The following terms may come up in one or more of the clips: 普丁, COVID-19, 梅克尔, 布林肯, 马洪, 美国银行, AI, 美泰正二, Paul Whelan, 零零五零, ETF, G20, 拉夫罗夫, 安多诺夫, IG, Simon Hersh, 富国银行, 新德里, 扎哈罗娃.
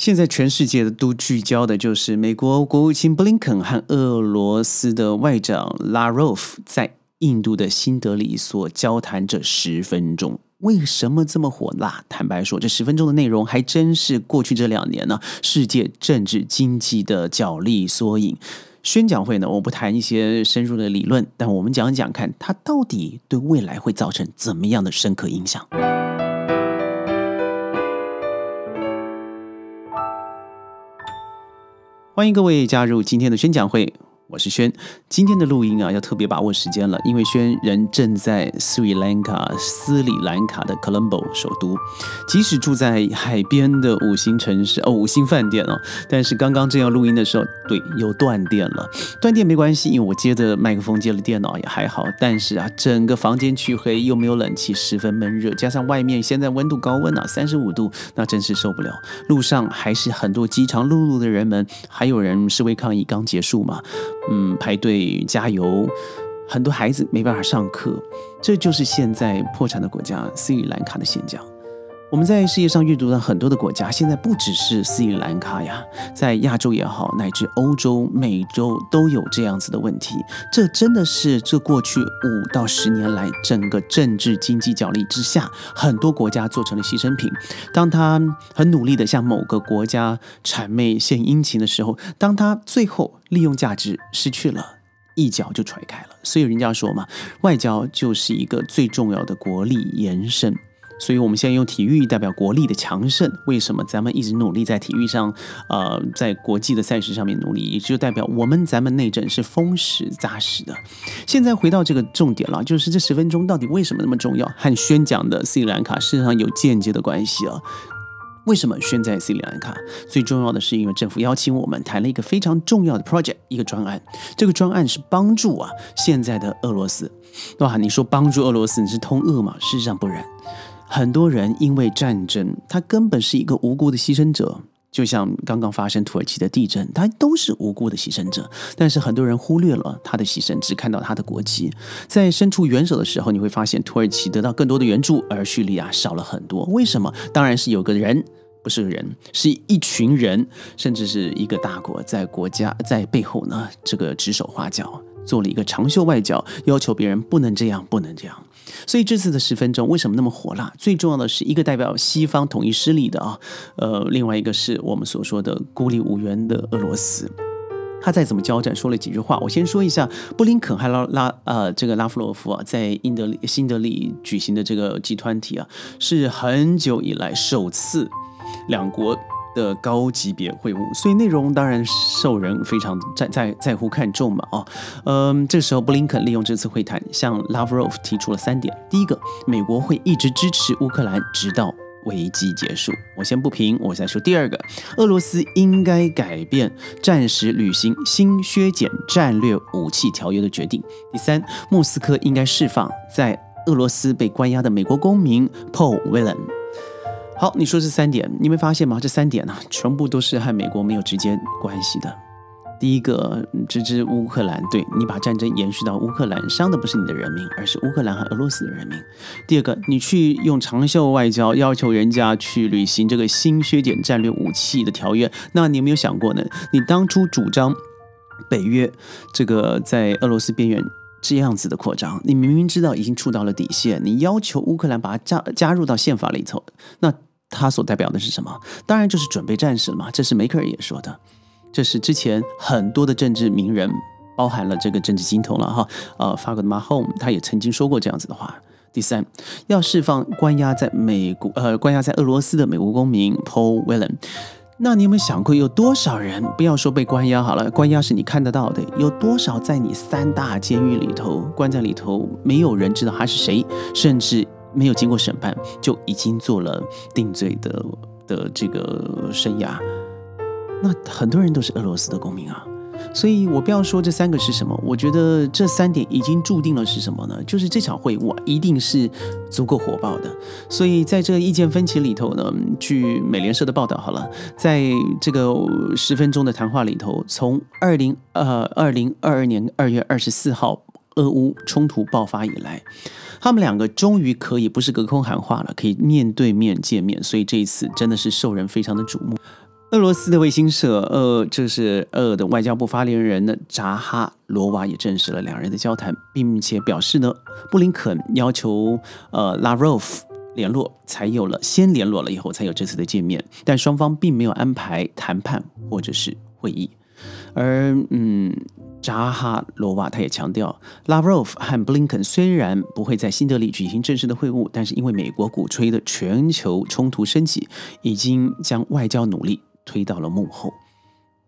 现在全世界都聚焦的就是美国国务卿布林肯和俄罗斯的外长拉洛夫在印度的新德里所交谈这10分钟。为什么这么火辣？坦白说，这10分钟的内容还真是过去这2年呢，世界政治经济的角力缩影。宣讲会呢，我不谈一些深入的理论，但我们讲讲看，它到底对未来会造成怎么样的深刻影响。欢迎各位加入今天的宣讲会，我是轩。今天的录音要特别把握时间了，因为轩人正在斯里兰卡的 Colombo 首都，即使住在海边的五星饭店，但是刚刚正要录音的时候，对，又断电了。断电没关系，因为我接着麦克风接了电脑也还好，但是整个房间黢黑，又没有冷气，十分闷热，加上外面现在温度高温35度，那真是受不了。路上还是很多饥肠辘辘的人们，还有人示威抗议刚结束嘛，排队加油，很多孩子没办法上课，这就是现在破产的国家斯里兰卡的现象。我们在世界上阅读到很多的国家，现在不只是斯里兰卡呀，在亚洲也好，乃至欧洲、美洲都有这样子的问题。这真的是这过去5到10年来整个政治经济角力之下，很多国家做成了牺牲品。当他很努力的向某个国家谄媚献殷勤的时候，当他最后利用价值失去了，一脚就踹开了。所以人家说嘛，外交就是一个最重要的国力延伸。所以我们现在用体育代表国力的强盛，为什么咱们一直努力在体育上，在国际的赛事上面努力，也就代表咱们内政是丰实扎实的。现在回到这个重点了，就是这10分钟到底为什么那么重要，和宣讲的斯里兰卡事实上有间接的关系。为什么宣在斯里兰卡？最重要的是因为政府邀请我们谈了一个非常重要的 project， 一个专案。这个专案是帮助现在的俄罗斯。哇，你说帮助俄罗斯，你是通俄吗？事实上不然。很多人因为战争，他根本是一个无辜的牺牲者，就像刚刚发生土耳其的地震，他都是无辜的牺牲者，但是很多人忽略了他的牺牲，只看到他的国旗。在伸出援手的时候，你会发现土耳其得到更多的援助，而叙利亚少了很多。为什么？当然是有个人，不是个人，是一群人，甚至是一个大国，在国家在背后呢，这个指手画脚，做了一个长袖外交，要求别人不能这样，不能这样。所以这次的10分钟为什么那么火辣？最重要的是一个代表西方统一失利的另外一个是我们所说的孤立无援的俄罗斯。他再怎么交战，说了几句话。我先说一下，布林肯和拉夫罗夫在新德里举行的这个 G20 是很久以来首次两国的高级别会晤，所以内容当然受人非常在乎看重嘛这时候布林肯利用这次会谈向拉夫罗夫提出了3点。第一个，美国会一直支持乌克兰直到危机结束，我先不评，我再说。第二个，俄罗斯应该改变暂时履行新削减战略武器条约的决定。第三，莫斯科应该释放在俄罗斯被关押的美国公民 Paul Whelan。好，你说这3点，你没发现吗？这3点，全部都是和美国没有直接关系的。第一个，支持乌克兰，对，你把战争延续到乌克兰，伤的不是你的人民，而是乌克兰和俄罗斯的人民。第二个，你去用长袖外交要求人家去履行这个新削减战略武器的条约，那你有没有想过呢？你当初主张北约这个在俄罗斯边缘这样子的扩张，你明明知道已经触到了底线，你要求乌克兰把它 加入到宪法里头，那它所代表的是什么？当然就是准备战士了嘛，这是梅克尔也说的，这是之前很多的政治名人，包含了这个政治金童了法国的马洪，他也曾经说过这样子的话。第三，要释放关押在俄罗斯的美国公民 Paul Whelan。那你有没有想过，有多少人，不要说被关押好了，关押是你看得到的，有多少在你3大监狱里头关在里头，没有人知道他是谁，甚至没有经过审判就已经做了定罪的这个生涯。那很多人都是俄罗斯的公民。所以我不要说这3个是什么，我觉得这3点已经注定了是什么呢？就是这场会晤一定是足够火爆的。所以在这个意见分歧里头呢，据美联社的报道好了，在这个10分钟的谈话里头，从2022年2月24号俄乌冲突爆发以来，他们2个终于可以不是隔空喊话了，可以面对面见面，所以这一次真的是受人非常的瞩目。俄罗斯的卫星社这是的外交部发言人呢扎哈罗娃也证实了两人的交谈，并且表示呢，布林肯要求拉夫罗夫联络才有了以后才有这次的见面，但双方并没有安排谈判或者是会议。而扎哈罗娃他也强调，拉夫罗夫和布林肯虽然不会在新德里举行正式的会晤，但是因为美国鼓吹的全球冲突升级，已经将外交努力推到了幕后。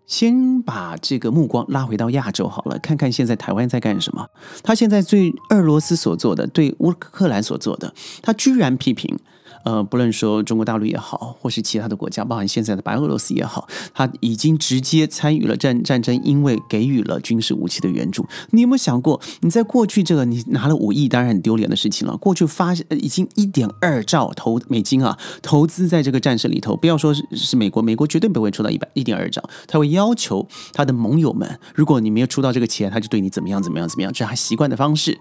先把这个目光拉回到亚洲好了，看看现在台湾在干什么。他现在对俄罗斯所做的，对乌克兰所做的，他居然批评不论说中国大陆也好，或是其他的国家，包含现在的白俄罗斯也好，他已经直接参与了战争，因为给予了军事武器的援助。你有没有想过，你在过去这个你拿了5亿，当然很丢脸的事情了。过去已经1.2兆美金啊，投资在这个战事里头，不要说是美国绝对不会出到1.2兆，他会要求他的盟友们，如果你没有出到这个钱，他就对你怎么样，这是他习惯的方式。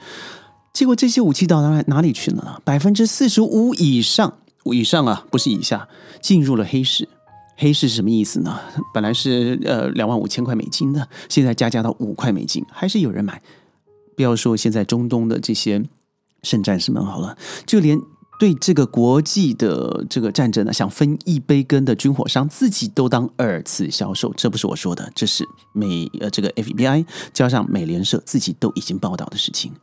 结果这些武器到哪里去呢？45% 以上啊，不是以下，进入了黑市。黑市是什么意思呢？本来是25,000块美金的，现在加到5块美金，还是有人买。不要说现在中东的这些圣战士们好了，就连对这个国际的这个战争呢，想分一杯羹的军火商自己都当二次销售。这不是我说的，这是这个 FBI 加上美联社自己都已经报道的事情。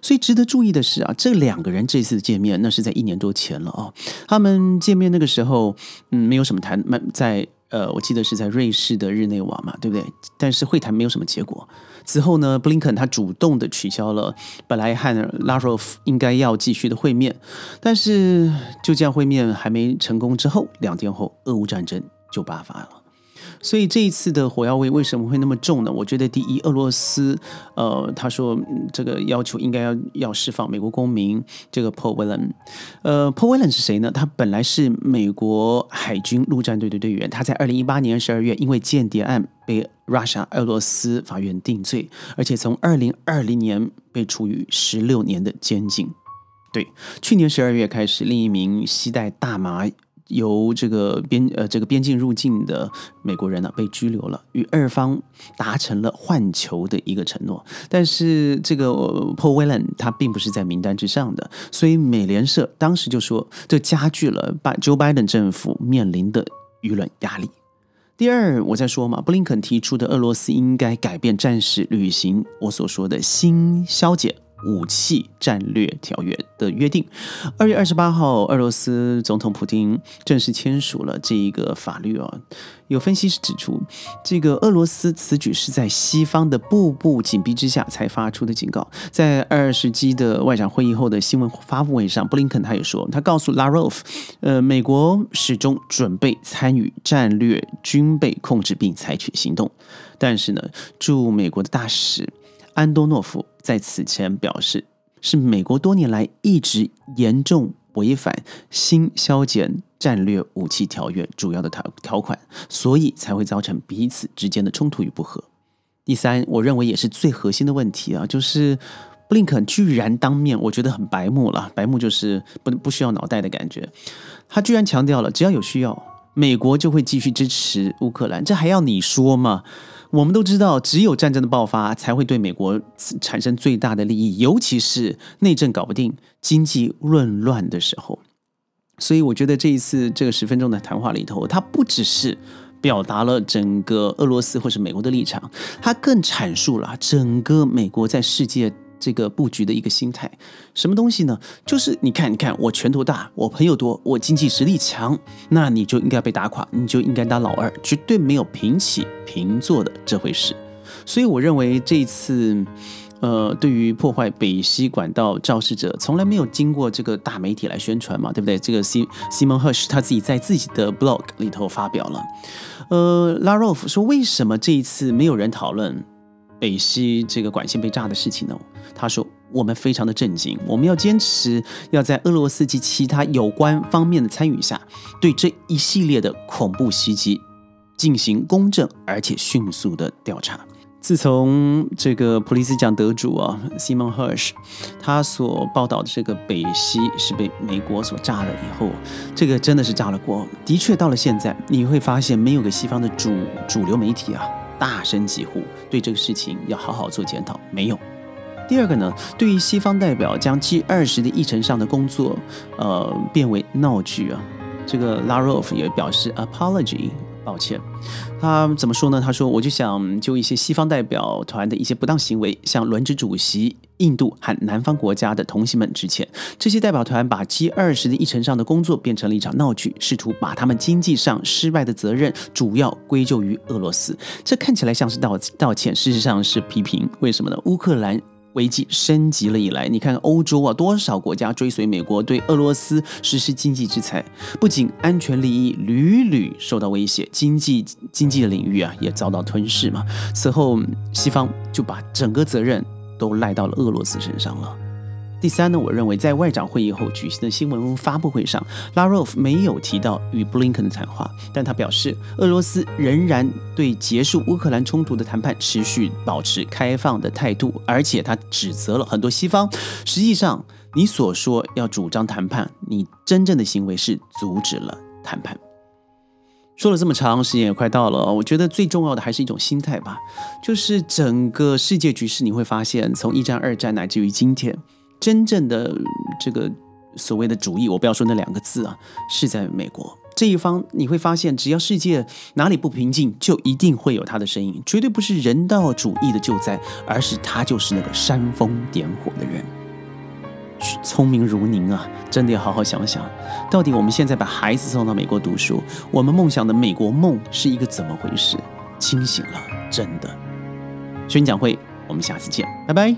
所以值得注意的是啊，这两个人这次见面那是在1年多前了哦。他们见面那个时候，没有什么谈，在我记得是在瑞士的日内瓦嘛，对不对？但是会谈没有什么结果。此后呢，布林肯他主动的取消了本来和拉夫罗夫应该要继续的会面，但是就这样会面还没成功之后，2天后俄乌战争就爆发了。所以这一次的火药味为什么会那么重呢？我觉得第一，俄罗斯他说这个要求应该要释放美国公民这个 Paul Whelan。Paul Whelan 是谁呢？他本来是美国海军陆战队的队员，他在2018年12月因为间谍案被俄罗斯法院定罪，而且从2020年被处以16年的监禁。对，去年12月开始，另一名携带大麻由这个边境入境的美国人呢，被拘留了，与俄方达成了换囚的一个承诺。但是这个 Paul Whelan 他并不是在名单之上的，所以美联社当时就说，这加剧了 Joe Biden 政府面临的舆论压力。第二，我在说嘛，布林肯提出的俄罗斯应该改变战时履行我所说的新消解武器战略条约的约定。2月28号，俄罗斯总统普丁正式签署了这一个法律哦。有分析师指出，这个俄罗斯此举是在西方的步步紧逼之下才发出的警告。在20世纪的外长会议后的新闻发布会上，布林肯他也说，他告诉拉夫罗夫，美国始终准备参与战略军备控制并采取行动。但是呢，驻美国的大使安多诺夫在此前表示，是美国多年来一直严重违反新削减战略武器条约主要的条款，所以才会造成彼此之间的冲突与不和。第三，我认为也是最核心的问题啊，就是布林肯居然当面，我觉得很白目了，白目就是不需要脑袋的感觉。他居然强调了，只要有需要，美国就会继续支持乌克兰，这还要你说吗？我们都知道，只有战争的爆发才会对美国产生最大的利益，尤其是内政搞不定、经济混乱的时候。所以我觉得这一次这个10分钟的谈话里头，它不只是表达了整个俄罗斯或是美国的立场，它更阐述了整个美国在世界这个布局的一个心态。什么东西呢？就是你看，我拳头大，我朋友多，我经济实力强，那你就应该被打垮，你就应该当老二，绝对没有平起平坐的这回事。所以我认为这一次对于破坏北溪管道肇事者，从来没有经过这个大媒体来宣传嘛，对不对？这个 Simon Hersh 他自己在自己的 blog 里头发表了。拉夫罗夫说，为什么这一次没有人讨论北溪这个管线被炸的事情呢？他说，我们非常的震惊，我们要坚持要在俄罗斯及其他有关方面的参与下，对这一系列的恐怖袭击进行公正而且迅速的调查。自从这个普利兹奖得主啊 Simon Hersh 他所报道的这个北溪是被美国所炸了以后，这个真的是炸了锅。的确到了现在你会发现没有个西方的主流媒体啊大声疾呼对这个事情要好好做检讨，没有。第二个呢，对于西方代表将 G20 的议程上的工作变为闹剧啊，这个 Lavrov 也表示 apology， 抱歉。他怎么说呢？他说我就想就一些西方代表团的一些不当行为向轮值主席、印度和南方国家的同行们致歉。这些代表团把 G20 的议程上的工作变成了一场闹剧，试图把他们经济上失败的责任主要归咎于俄罗斯。这看起来像是道歉，事实上是批评。为什么呢？乌克兰危机升级了以来，你看欧洲啊，多少国家追随美国对俄罗斯实施经济制裁，不仅安全利益屡屡受到威胁，经济的领域啊也遭到吞噬嘛。此后西方就把整个责任都赖到了俄罗斯身上了。第三呢，我认为在外长会议后举行的新闻发布会上，拉洛夫没有提到与布林肯的谈话，但他表示俄罗斯仍然对结束乌克兰冲突的谈判持续保持开放的态度，而且他指责了很多西方。实际上你所说要主张谈判，你真正的行为是阻止了谈判。说了这么长，时间也快到了，我觉得最重要的还是一种心态吧，就是整个世界局势你会发现，从一战、二战乃至于今天，真正的这个所谓的主义，我不要说那两个字啊，是在美国这一方。你会发现只要世界哪里不平静，就一定会有他的身影，绝对不是人道主义的救灾，而是他就是那个煽风点火的人。聪明如您啊，真的要好好想想，到底我们现在把孩子送到美国读书，我们梦想的美国梦是一个怎么回事？清醒了，真的。宣讲会，我们下次见，拜拜。